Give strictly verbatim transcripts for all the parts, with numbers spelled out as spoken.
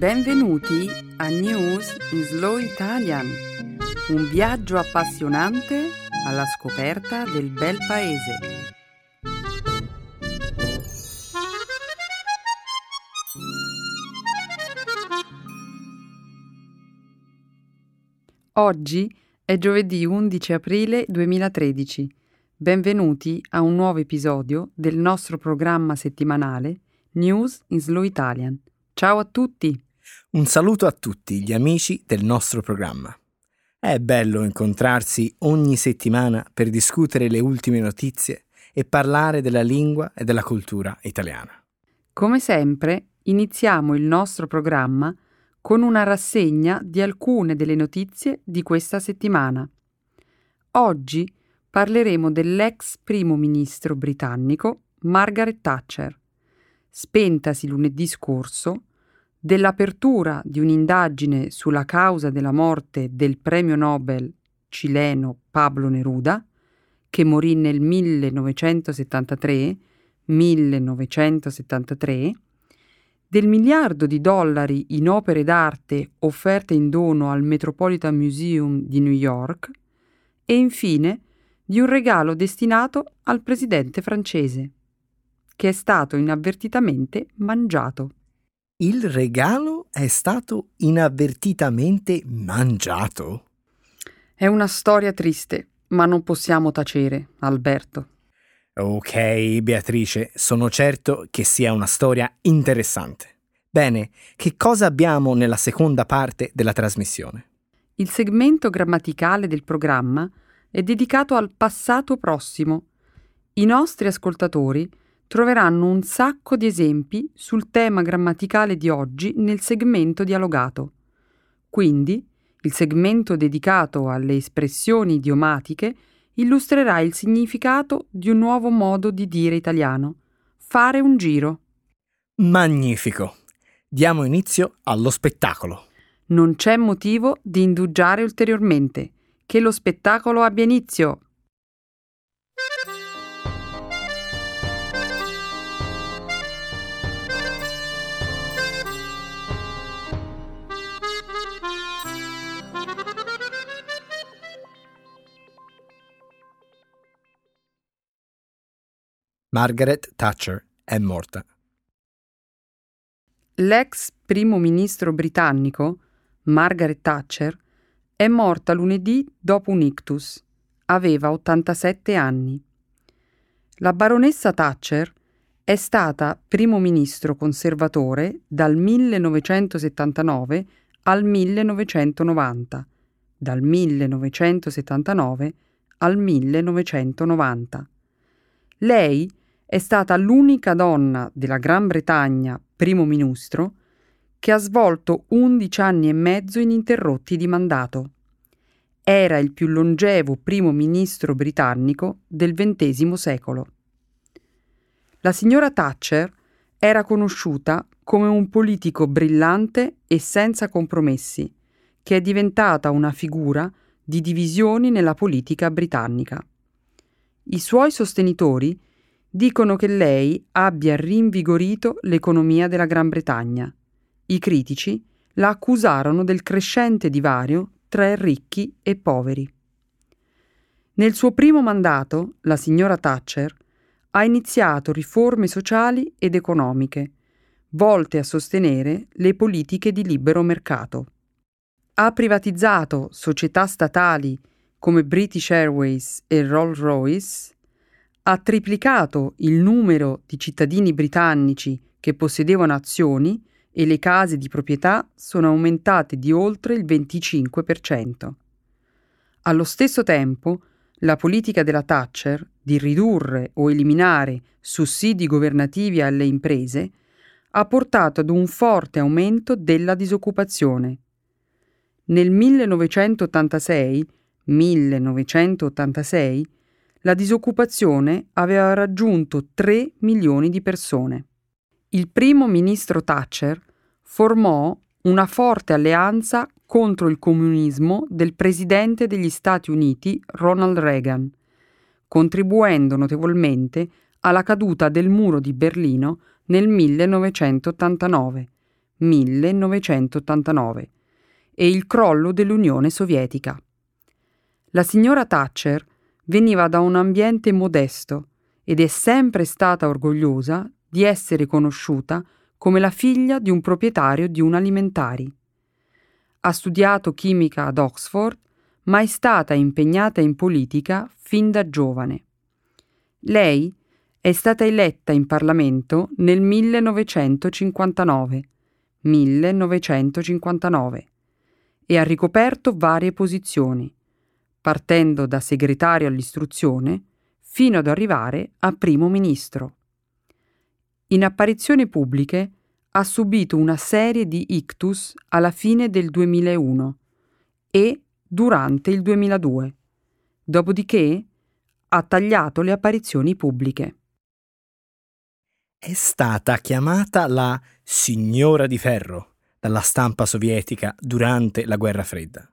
Benvenuti a News in Slow Italian, un viaggio appassionante alla scoperta del bel paese. Oggi è giovedì undici aprile duemilatredici. Benvenuti a un nuovo episodio del nostro programma settimanale News in Slow Italian. Ciao a tutti! Un saluto a tutti gli amici del nostro programma. È bello incontrarsi ogni settimana per discutere le ultime notizie e parlare della lingua e della cultura italiana. Come sempre, iniziamo il nostro programma con una rassegna di alcune delle notizie di questa settimana. Oggi parleremo dell'ex primo ministro britannico Margaret Thatcher, spentasi lunedì scorso, dell'apertura di un'indagine sulla causa della morte del premio Nobel cileno Pablo Neruda, che morì nel millenovecentosettantatré, millenovecentosettantatré, del miliardo di dollari in opere d'arte offerte in dono al Metropolitan Museum di New York e infine di un regalo destinato al presidente francese, che è stato inavvertitamente mangiato. Il regalo è stato inavvertitamente mangiato? È una storia triste, ma non possiamo tacere, Alberto. Ok, Beatrice, sono certo che sia una storia interessante. Bene, che cosa abbiamo nella seconda parte della trasmissione? Il segmento grammaticale del programma è dedicato al passato prossimo. I nostri ascoltatori troveranno un sacco di esempi sul tema grammaticale di oggi nel segmento dialogato. Quindi, il segmento dedicato alle espressioni idiomatiche illustrerà il significato di un nuovo modo di dire italiano, fare un giro. Magnifico! Diamo inizio allo spettacolo. Non c'è motivo di indugiare ulteriormente. Che lo spettacolo abbia inizio! Margaret Thatcher è morta. L'ex primo ministro britannico, Margaret Thatcher, è morta lunedì dopo un ictus. Aveva ottantasette anni. La baronessa Thatcher è stata primo ministro conservatore dal millenovecentosettantanove al millenovecentonovanta. Dal millenovecentosettantanove al millenovecentonovanta. Lei è stata l'unica donna della Gran Bretagna, primo ministro, che ha svolto undici anni e mezzo ininterrotti di mandato. Era il più longevo primo ministro britannico del ventesimo secolo. La signora Thatcher era conosciuta come un politico brillante e senza compromessi, che è diventata una figura di divisioni nella politica britannica. I suoi sostenitori dicono che lei abbia rinvigorito l'economia della Gran Bretagna. I critici la accusarono del crescente divario tra ricchi e poveri. Nel suo primo mandato, la signora Thatcher ha iniziato riforme sociali ed economiche, volte a sostenere le politiche di libero mercato. Ha privatizzato società statali come British Airways e Rolls-Royce, ha triplicato il numero di cittadini britannici che possedevano azioni e le case di proprietà sono aumentate di oltre il venticinque per cento. Allo stesso tempo, la politica della Thatcher di ridurre o eliminare sussidi governativi alle imprese ha portato ad un forte aumento della disoccupazione. Nel millenovecentottantasei la disoccupazione aveva raggiunto tre milioni di persone. Il primo ministro Thatcher formò una forte alleanza contro il comunismo del presidente degli Stati Uniti Ronald Reagan, contribuendo notevolmente alla caduta del muro di Berlino nel millenovecentottantanove, millenovecentottantanove, e il crollo dell'Unione Sovietica. La signora Thatcher veniva da un ambiente modesto ed è sempre stata orgogliosa di essere conosciuta come la figlia di un proprietario di un alimentari. Ha studiato chimica ad Oxford, ma è stata impegnata in politica fin da giovane. Lei è stata eletta in Parlamento nel millenovecentocinquantanove e ha ricoperto varie posizioni, partendo da segretario all'istruzione fino ad arrivare a primo ministro. In apparizioni pubbliche ha subito una serie di ictus alla fine del duemilauno e durante il duemiladue, dopodiché ha tagliato le apparizioni pubbliche. È stata chiamata la Signora di Ferro dalla stampa sovietica durante la Guerra Fredda.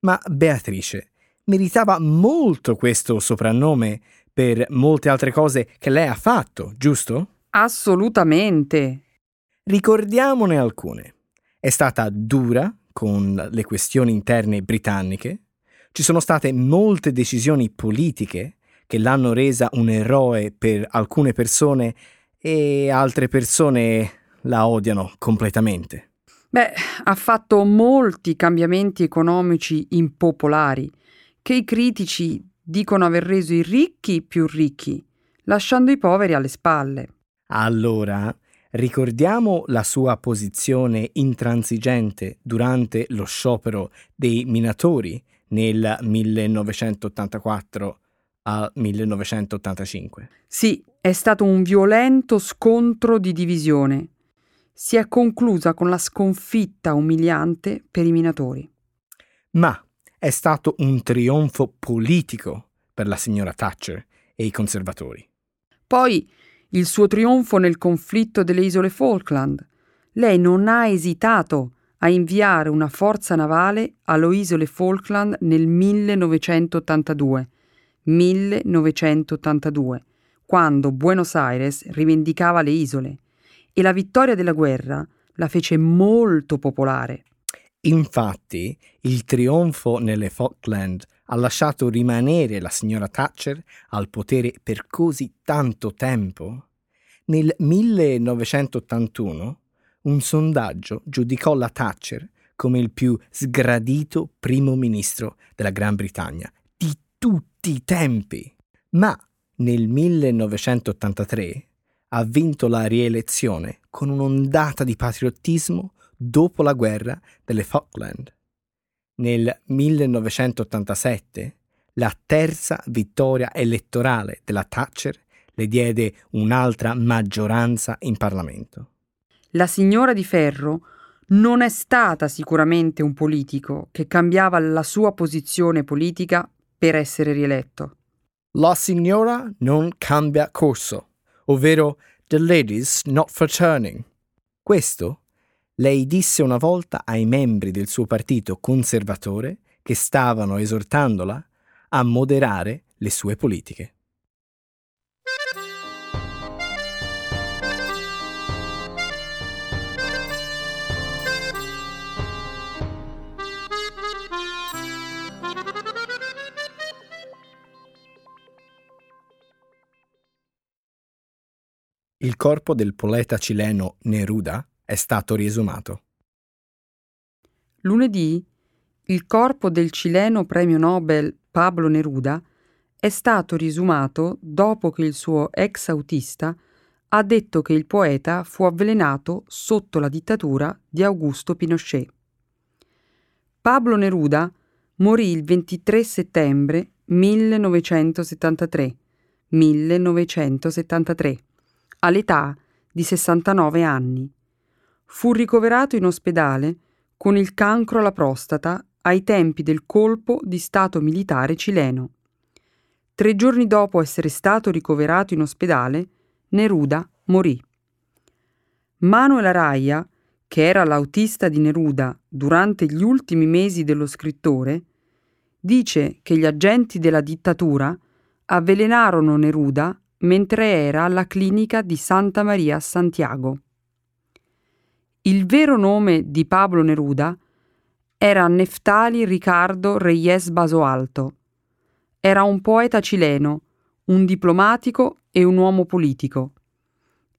Ma Beatrice meritava molto questo soprannome per molte altre cose che lei ha fatto, giusto? Assolutamente! Ricordiamone alcune. È stata dura con le questioni interne britanniche. Ci sono state molte decisioni politiche che l'hanno resa un eroe per alcune persone e altre persone la odiano completamente. Beh, ha fatto molti cambiamenti economici impopolari che i critici dicono aver reso i ricchi più ricchi, lasciando i poveri alle spalle. Allora, ricordiamo la sua posizione intransigente durante lo sciopero dei minatori nel millenovecentottantaquattro al millenovecentottantacinque. Sì, è stato un violento scontro di divisione. Si è conclusa con la sconfitta umiliante per i minatori. Ma è stato un trionfo politico per la signora Thatcher e i conservatori. Poi il suo trionfo nel conflitto delle isole Falkland. Lei non ha esitato a inviare una forza navale alle isole Falkland nel millenovecentottantadue, millenovecentottantadue, quando Buenos Aires rivendicava le isole, e la vittoria della guerra la fece molto popolare. Infatti, il trionfo nelle Falkland ha lasciato rimanere la signora Thatcher al potere per così tanto tempo. Nel millenovecentottantuno un sondaggio giudicò la Thatcher come il più sgradito primo ministro della Gran Bretagna di tutti i tempi. Ma nel millenovecentottantatré ha vinto la rielezione con un'ondata di patriottismo dopo la guerra delle Falkland. Nel millenovecentottantasette la terza vittoria elettorale della Thatcher le diede un'altra maggioranza in Parlamento. La signora di Ferro non è stata sicuramente un politico che cambiava la sua posizione politica per essere rieletto. La signora non cambia corso, ovvero the lady's not for turning. Questo lei disse una volta ai membri del suo partito conservatore che stavano esortandola a moderare le sue politiche. Il corpo del poeta cileno Neruda è stato riesumato. Lunedì, il corpo del cileno premio Nobel Pablo Neruda è stato riesumato dopo che il suo ex autista ha detto che il poeta fu avvelenato sotto la dittatura di Augusto Pinochet. Pablo Neruda morì il ventitré settembre millenovecentosettantatré, millenovecentosettantatré, all'età di sessantanove anni. Fu ricoverato in ospedale con il cancro alla prostata ai tempi del colpo di stato militare cileno. Tre giorni dopo essere stato ricoverato in ospedale, Neruda morì. Manuel Araya, che era l'autista di Neruda durante gli ultimi mesi dello scrittore, dice che gli agenti della dittatura avvelenarono Neruda mentre era alla clinica di Santa Maria a Santiago. Il vero nome di Pablo Neruda era Neftali Ricardo Reyes Basoalto. Era un poeta cileno, un diplomatico e un uomo politico.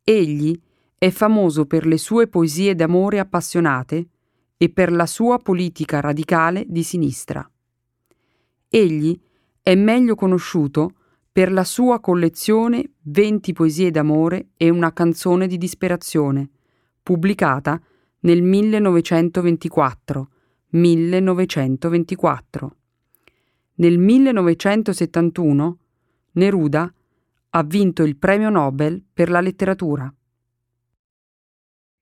Egli è famoso per le sue poesie d'amore appassionate e per la sua politica radicale di sinistra. Egli è meglio conosciuto per la sua collezione venti poesie d'amore e una canzone di disperazione, pubblicata nel millenovecentoventiquattro. millenovecentoventiquattro. Nel millenovecentosettantuno Neruda ha vinto il premio Nobel per la letteratura.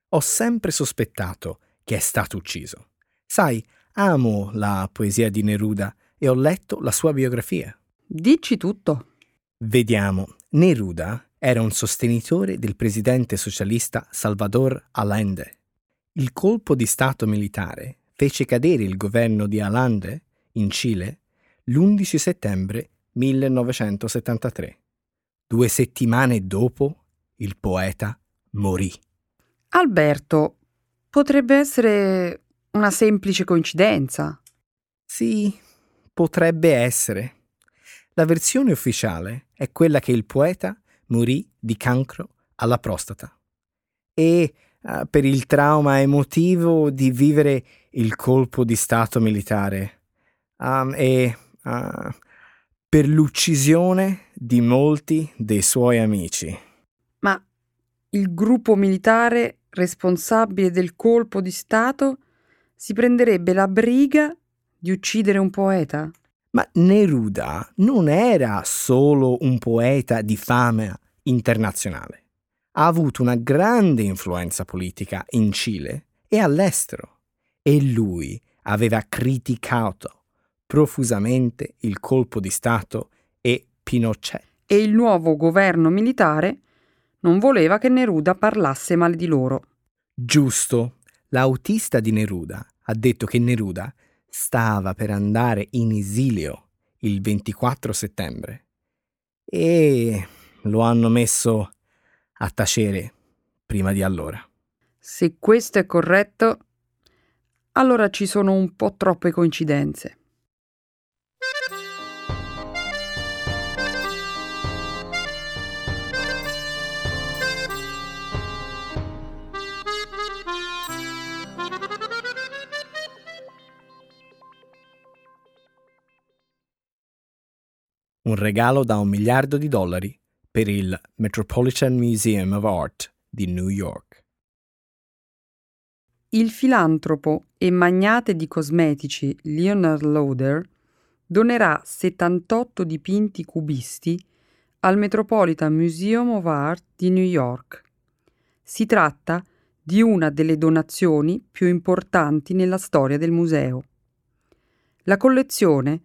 Ho sempre sospettato che è stato ucciso. Sai, amo la poesia di Neruda e ho letto la sua biografia. Dici tutto. Vediamo. Neruda era un sostenitore del presidente socialista Salvador Allende. Il colpo di stato militare fece cadere il governo di Allende in Cile l'undici settembre millenovecentosettantatré. Due settimane dopo il poeta morì. Alberto, potrebbe essere una semplice coincidenza. Sì, potrebbe essere. La versione ufficiale è quella che il poeta morì di cancro alla prostata e eh, per il trauma emotivo di vivere il colpo di stato militare um, e uh, per l'uccisione di molti dei suoi amici. Ma il gruppo militare responsabile del colpo di stato si prenderebbe la briga di uccidere un poeta? Ma Neruda non era solo un poeta di fama internazionale. Ha avuto una grande influenza politica in Cile e all'estero e lui aveva criticato profusamente il colpo di Stato e Pinochet. E il nuovo governo militare non voleva che Neruda parlasse male di loro. Giusto. L'autista di Neruda ha detto che Neruda stava per andare in esilio il ventiquattro settembre e lo hanno messo a tacere prima di allora. Se questo è corretto, allora ci sono un po' troppe coincidenze. Un regalo da un miliardo di dollari per il Metropolitan Museum of Art di New York. Il filantropo e magnate di cosmetici Leonard Lauder donerà settantotto dipinti cubisti al Metropolitan Museum of Art di New York. Si tratta di una delle donazioni più importanti nella storia del museo. La collezione,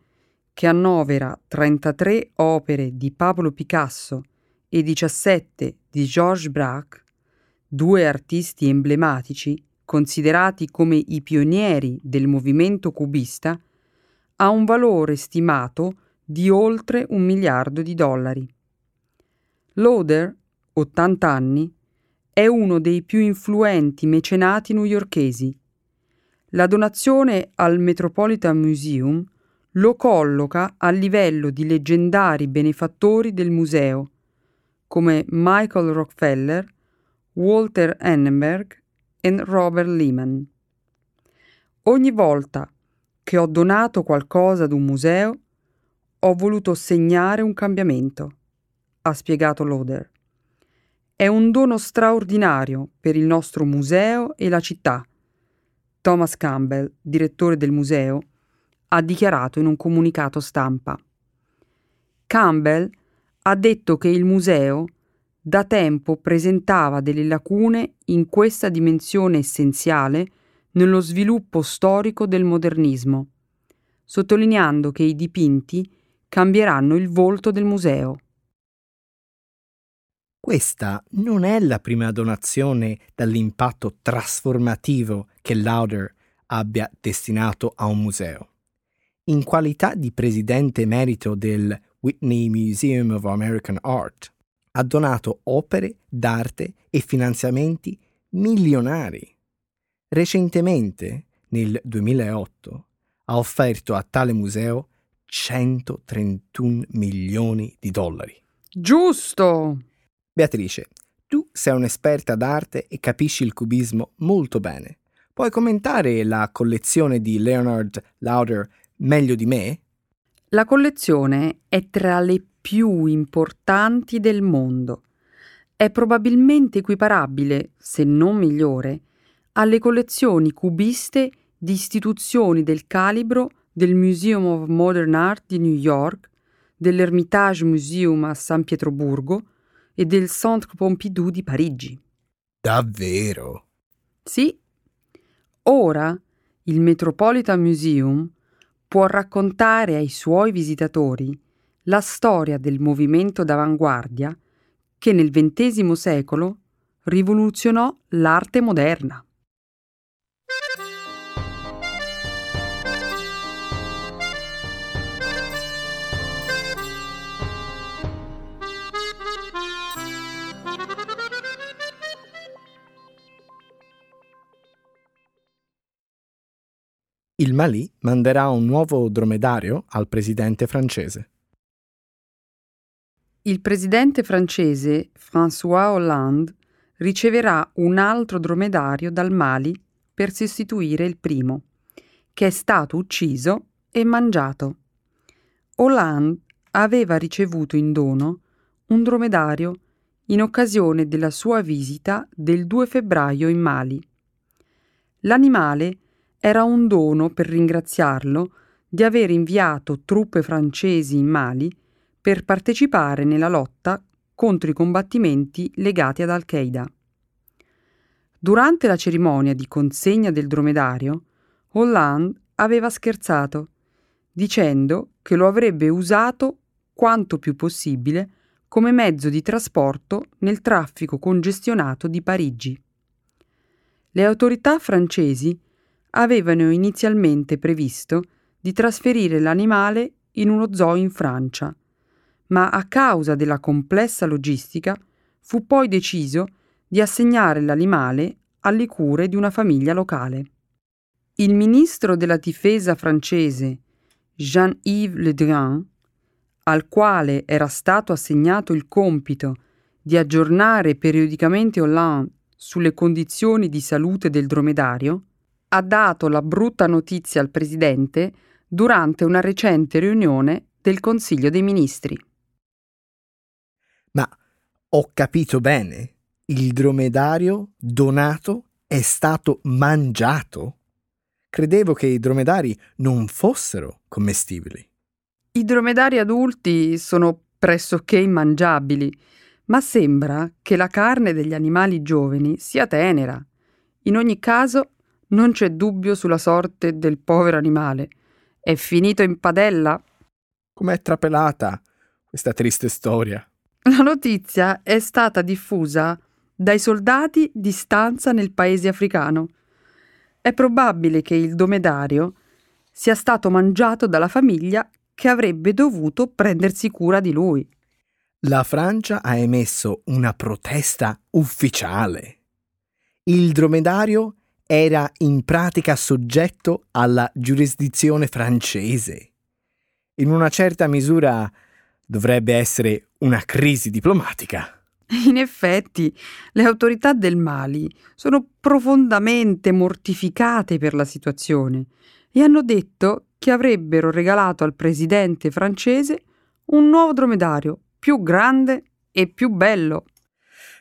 che annovera trentatré opere di Pablo Picasso e diciassette di Georges Braque, due artisti emblematici considerati come i pionieri del movimento cubista, ha un valore stimato di oltre un miliardo di dollari. Lauder, ottanta anni, è uno dei più influenti mecenati newyorkesi. La donazione al Metropolitan Museum lo colloca a livello di leggendari benefattori del museo, come Michael Rockefeller, Walter Annenberg e Robert Lehman. Ogni volta che ho donato qualcosa ad un museo, ho voluto segnare un cambiamento, ha spiegato Lauder. È un dono straordinario per il nostro museo e la città. Thomas Campbell, direttore del museo, ha dichiarato in un comunicato stampa. Campbell ha detto che il museo da tempo presentava delle lacune in questa dimensione essenziale nello sviluppo storico del modernismo, sottolineando che i dipinti cambieranno il volto del museo. Questa non è la prima donazione dall'impatto trasformativo che Lauder abbia destinato a un museo. In qualità di presidente emerito del Whitney Museum of American Art, ha donato opere d'arte e finanziamenti milionari Recentemente, nel duemilaotto, ha offerto a tale museo centotrentuno milioni di dollari. Giusto! Beatrice, tu sei un'esperta d'arte e capisci il cubismo molto bene. Puoi commentare la collezione di Leonard Lauder meglio di me? La collezione è tra le più importanti del mondo. È probabilmente equiparabile, se non migliore, alle collezioni cubiste di istituzioni del calibro del Museum of Modern Art di New York, dell'Hermitage Museum a San Pietroburgo e del Centre Pompidou di Parigi. Davvero? Sì. Ora il Metropolitan Museum può raccontare ai suoi visitatori la storia del movimento d'avanguardia che nel ventesimo secolo rivoluzionò l'arte moderna. Il Mali manderà un nuovo dromedario al presidente francese. Il presidente francese François Hollande riceverà un altro dromedario dal Mali per sostituire il primo, che è stato ucciso e mangiato. Hollande aveva ricevuto in dono un dromedario in occasione della sua visita del due febbraio in Mali. L'animale era un dono per ringraziarlo di aver inviato truppe francesi in Mali per partecipare nella lotta contro i combattimenti legati ad Al-Qaeda. Durante la cerimonia di consegna del dromedario, Hollande aveva scherzato, dicendo che lo avrebbe usato quanto più possibile come mezzo di trasporto nel traffico congestionato di Parigi. Le autorità francesi avevano inizialmente previsto di trasferire l'animale in uno zoo in Francia, ma a causa della complessa logistica fu poi deciso di assegnare l'animale alle cure di una famiglia locale. Il ministro della difesa francese Jean-Yves Le Drian, al quale era stato assegnato il compito di aggiornare periodicamente Hollande sulle condizioni di salute del dromedario, ha dato la brutta notizia al presidente durante una recente riunione del Consiglio dei Ministri. Ma ho capito bene, il dromedario donato è stato mangiato? Credevo che i dromedari non fossero commestibili. I dromedari adulti sono pressoché immangiabili, ma sembra che la carne degli animali giovani sia tenera. In ogni caso, non c'è dubbio sulla sorte del povero animale. È finito in padella? Com'è trapelata questa triste storia? La notizia è stata diffusa dai soldati di stanza nel paese africano. È probabile che il dromedario sia stato mangiato dalla famiglia che avrebbe dovuto prendersi cura di lui. La Francia ha emesso una protesta ufficiale. Il dromedario era in pratica soggetto alla giurisdizione francese. In una certa misura dovrebbe essere una crisi diplomatica. In effetti, le autorità del Mali sono profondamente mortificate per la situazione e hanno detto che avrebbero regalato al presidente francese un nuovo dromedario più grande e più bello.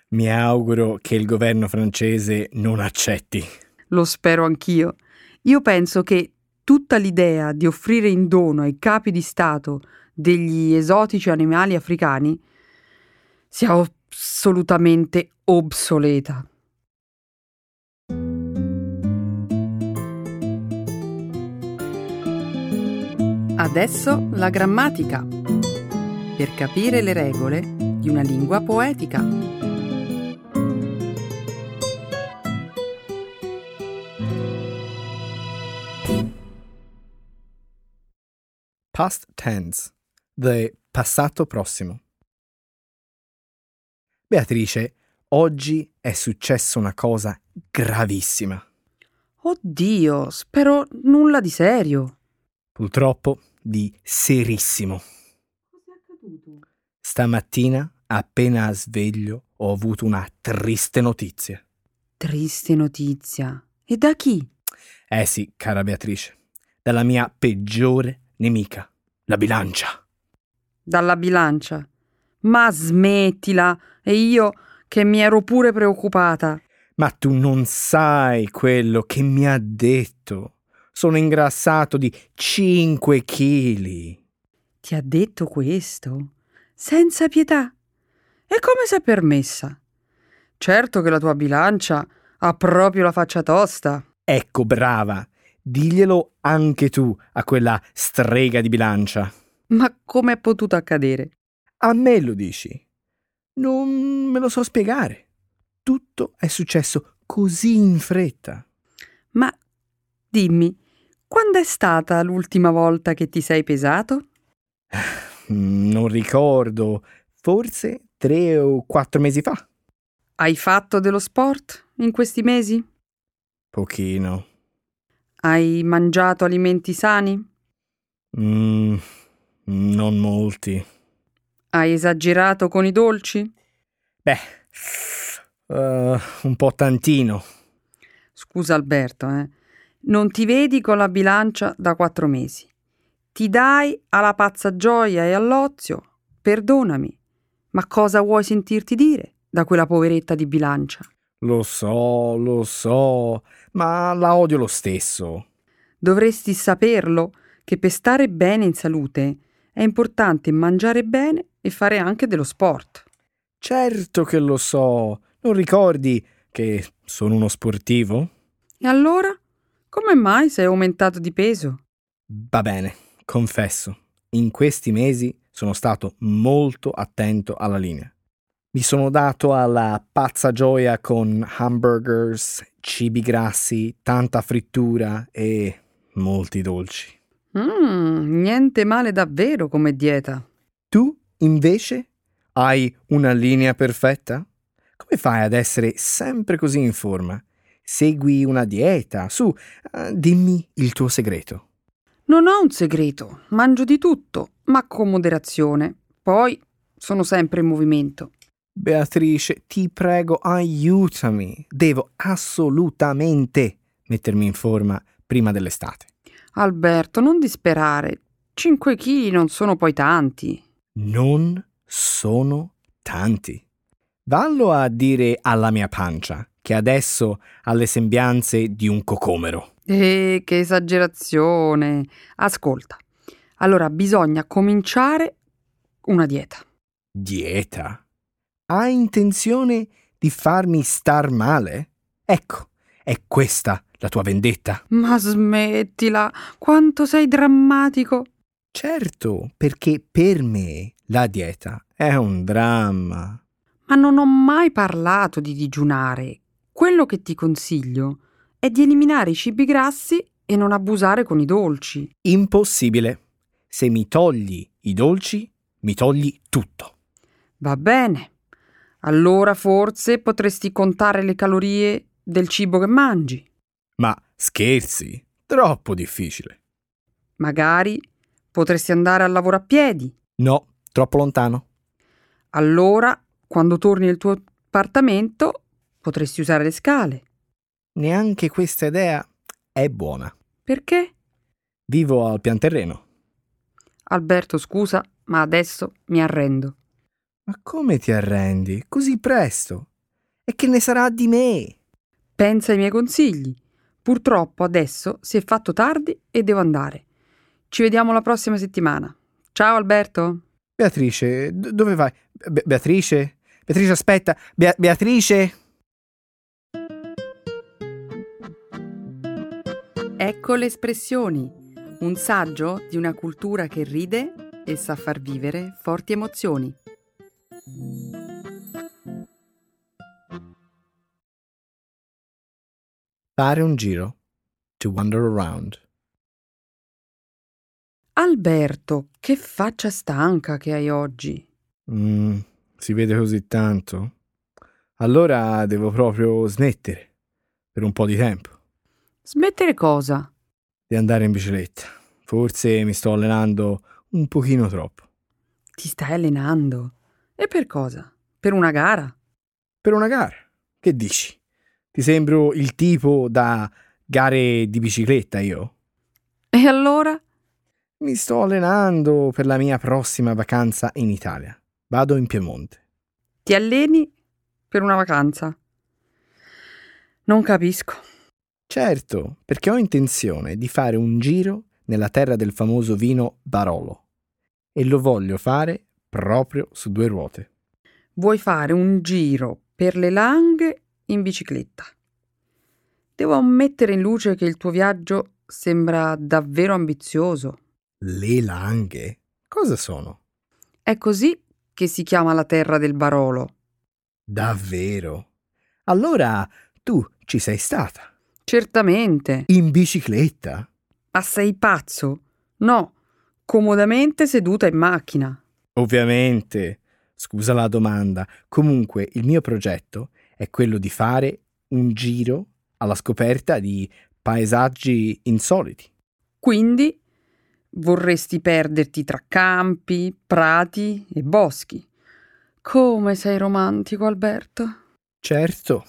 Mi auguro che il governo francese non accetti. Lo spero anch'io. Io penso che tutta l'idea di offrire in dono ai capi di Stato degli esotici animali africani sia assolutamente obsoleta. Adesso la grammatica, per capire le regole di una lingua poetica. Past tense, the passato prossimo. Beatrice, oggi è successa una cosa gravissima. Oddio, spero nulla di serio. Purtroppo di serissimo. Cos'è accaduto? Stamattina, appena sveglio, ho avuto una triste notizia. Triste notizia? E da chi? Eh sì, cara Beatrice, dalla mia peggiore nemica, la bilancia. Dalla bilancia? Ma smettila, e io che mi ero pure preoccupata. Ma tu non sai quello che mi ha detto. Sono ingrassato di cinque chili. Ti ha detto questo? Senza pietà. E come s'è permessa? Certo che la tua bilancia ha proprio la faccia tosta. Ecco, brava. Diglielo anche tu a quella strega di bilancia. Ma com'è potuto accadere? A me lo dici. Non me lo so spiegare. Tutto è successo così in fretta. Ma dimmi, quando è stata l'ultima volta che ti sei pesato? Non ricordo, forse tre o quattro mesi fa. Hai fatto dello sport in questi mesi? Pochino. Hai mangiato alimenti sani? Mm, non molti. Hai esagerato con i dolci? Beh... Uh, un po' tantino. Scusa Alberto, eh? Non ti vedi con la bilancia da quattro mesi. Ti dai alla pazza gioia e all'ozio, perdonami, ma cosa vuoi sentirti dire da quella poveretta di bilancia? Lo so, lo so, ma la odio lo stesso. Dovresti saperlo che per stare bene in salute è importante mangiare bene e fare anche dello sport. Certo che lo so. Non ricordi che sono uno sportivo? E allora? Come mai sei aumentato di peso? Va bene, confesso. In questi mesi sono stato molto attento alla linea. Mi sono dato alla pazza gioia con hamburgers, cibi grassi, tanta frittura e molti dolci. Mm, niente male davvero come dieta. Tu, invece, hai una linea perfetta? Come fai ad essere sempre così in forma? Segui una dieta, su, dimmi il tuo segreto. Non ho un segreto, mangio di tutto, ma con moderazione. Poi sono sempre in movimento. Beatrice, ti prego, aiutami. Devo assolutamente mettermi in forma prima dell'estate. Alberto, non disperare. cinque chili non sono poi tanti. Non sono tanti. Vallo a dire alla mia pancia, che adesso ha le sembianze di un cocomero. Eh, che esagerazione. Ascolta, allora bisogna cominciare una dieta. Dieta? Hai intenzione di farmi star male? Ecco, è questa la tua vendetta. Ma smettila, quanto sei drammatico. Certo, perché per me la dieta è un dramma. Ma non ho mai parlato di digiunare. Quello che ti consiglio è di eliminare i cibi grassi e non abusare con i dolci. Impossibile. Se mi togli i dolci, mi togli tutto. Va bene. Allora forse potresti contare le calorie del cibo che mangi. Ma scherzi? Troppo difficile. Magari potresti andare al lavoro a piedi. No, troppo lontano. Allora... quando torni nel tuo appartamento potresti usare le scale. Neanche questa idea è buona. Perché? Vivo al pian terreno. Alberto, scusa, ma adesso mi arrendo. Ma come ti arrendi? Così presto? E che ne sarà di me? Pensa ai miei consigli. Purtroppo adesso si è fatto tardi e devo andare. Ci vediamo la prossima settimana. Ciao Alberto. Beatrice, d- dove vai? Be- Beatrice? Beatrice, aspetta, Be- Beatrice! Ecco le espressioni, un saggio di una cultura che ride e sa far vivere forti emozioni. Fare un giro, to wander around. Alberto, che faccia stanca che hai oggi! Mm, si vede così tanto? Allora devo proprio smettere per un po' di tempo. Smettere cosa? Di andare in bicicletta. Forse mi sto allenando un pochino troppo. Ti stai allenando? E per cosa? Per una gara? Per una gara? Che dici? Ti sembro il tipo da gare di bicicletta io? E allora? Mi sto allenando per la mia prossima vacanza in Italia. Vado in Piemonte. Ti alleni per una vacanza? Non capisco. Certo, perché ho intenzione di fare un giro nella terra del famoso vino Barolo. E lo voglio fare proprio su due ruote. Vuoi fare un giro per le Langhe in bicicletta? Devo ammettere in luce che il tuo viaggio sembra davvero ambizioso. Le Langhe? Cosa sono? È così che si chiama la terra del Barolo. Davvero? Allora tu ci sei stata? Certamente. In bicicletta? Ma sei pazzo? No, comodamente seduta in macchina. Ovviamente. Scusa la domanda. Comunque, il mio progetto è quello di fare un giro alla scoperta di paesaggi insoliti. Quindi vorresti perderti tra campi, prati e boschi. Come sei romantico, Alberto. Certo.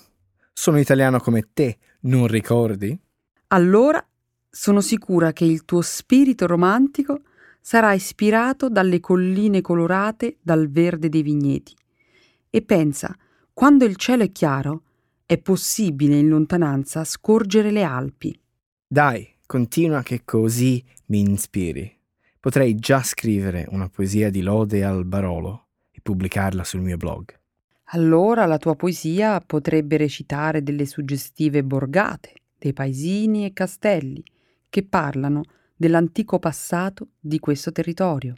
Sono italiano come te, non ricordi? Allora sono sicura che il tuo spirito romantico sarà ispirato dalle colline colorate dal verde dei vigneti. E pensa, quando il cielo è chiaro, è possibile in lontananza scorgere le Alpi. Dai, continua che così mi inspiri. Potrei già scrivere una poesia di lode al Barolo e pubblicarla sul mio blog. Allora la tua poesia potrebbe recitare delle suggestive borgate, dei paesini e castelli che parlano dell'antico passato di questo territorio.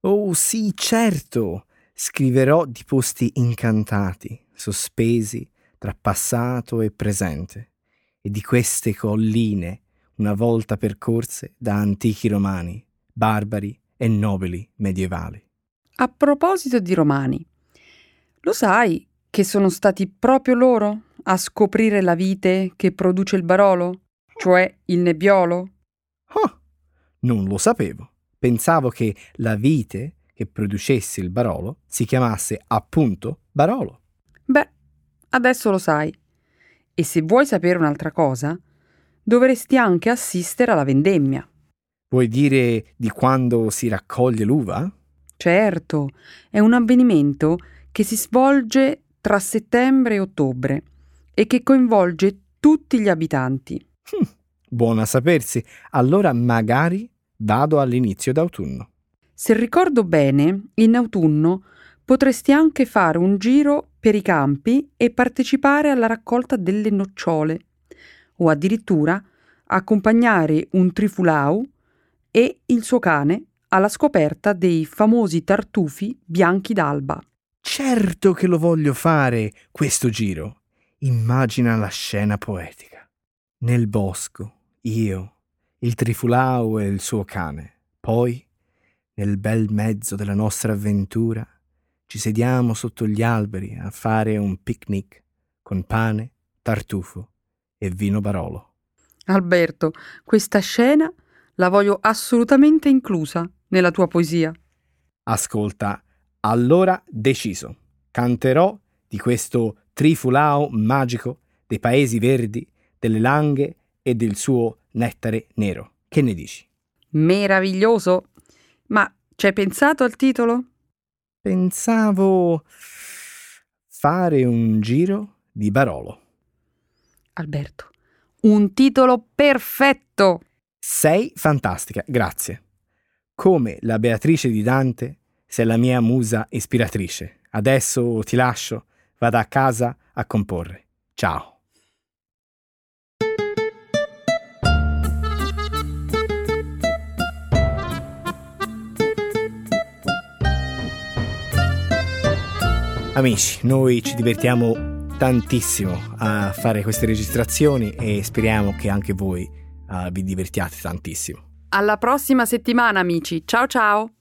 Oh sì, certo! Scriverò di posti incantati, sospesi tra passato e presente, e di queste colline una volta percorse da antichi romani, barbari e nobili medievali. A proposito di romani, lo sai che sono stati proprio loro a scoprire la vite che produce il Barolo, cioè il nebbiolo? Oh, non lo sapevo. Pensavo che la vite che producesse il Barolo si chiamasse appunto Barolo. Beh, adesso lo sai. E se vuoi sapere un'altra cosa, dovresti anche assistere alla vendemmia. Vuoi dire di quando si raccoglie l'uva? Certo, è un avvenimento che si svolge tra settembre e ottobre e che coinvolge tutti gli abitanti. Hm, buona sapersi. Allora magari vado all'inizio d'autunno. Se ricordo bene, in autunno potresti anche fare un giro per i campi e partecipare alla raccolta delle nocciole o addirittura accompagnare un trifulau e il suo cane alla scoperta dei famosi tartufi bianchi d'alba. Certo che lo voglio fare, questo giro. Immagina la scena poetica. Nel bosco, io, il trifulau e il suo cane. Poi, nel bel mezzo della nostra avventura, ci sediamo sotto gli alberi a fare un picnic con pane, tartufo e vino Barolo. Alberto, questa scena la voglio assolutamente inclusa nella tua poesia. Ascolta. Allora deciso, canterò di questo trifulau magico dei paesi verdi, delle Langhe e del suo nettare nero. Che ne dici? Meraviglioso! Ma ci hai pensato al titolo? Pensavo fare un giro di Barolo. Alberto, un titolo perfetto! Sei fantastica, grazie. Come la Beatrice di Dante, sei la mia musa ispiratrice. Adesso ti lascio, vado a casa a comporre. Ciao. Amici, noi ci divertiamo tantissimo a fare queste registrazioni e speriamo che anche voi uh, vi divertiate tantissimo. Alla prossima settimana, amici. Ciao ciao.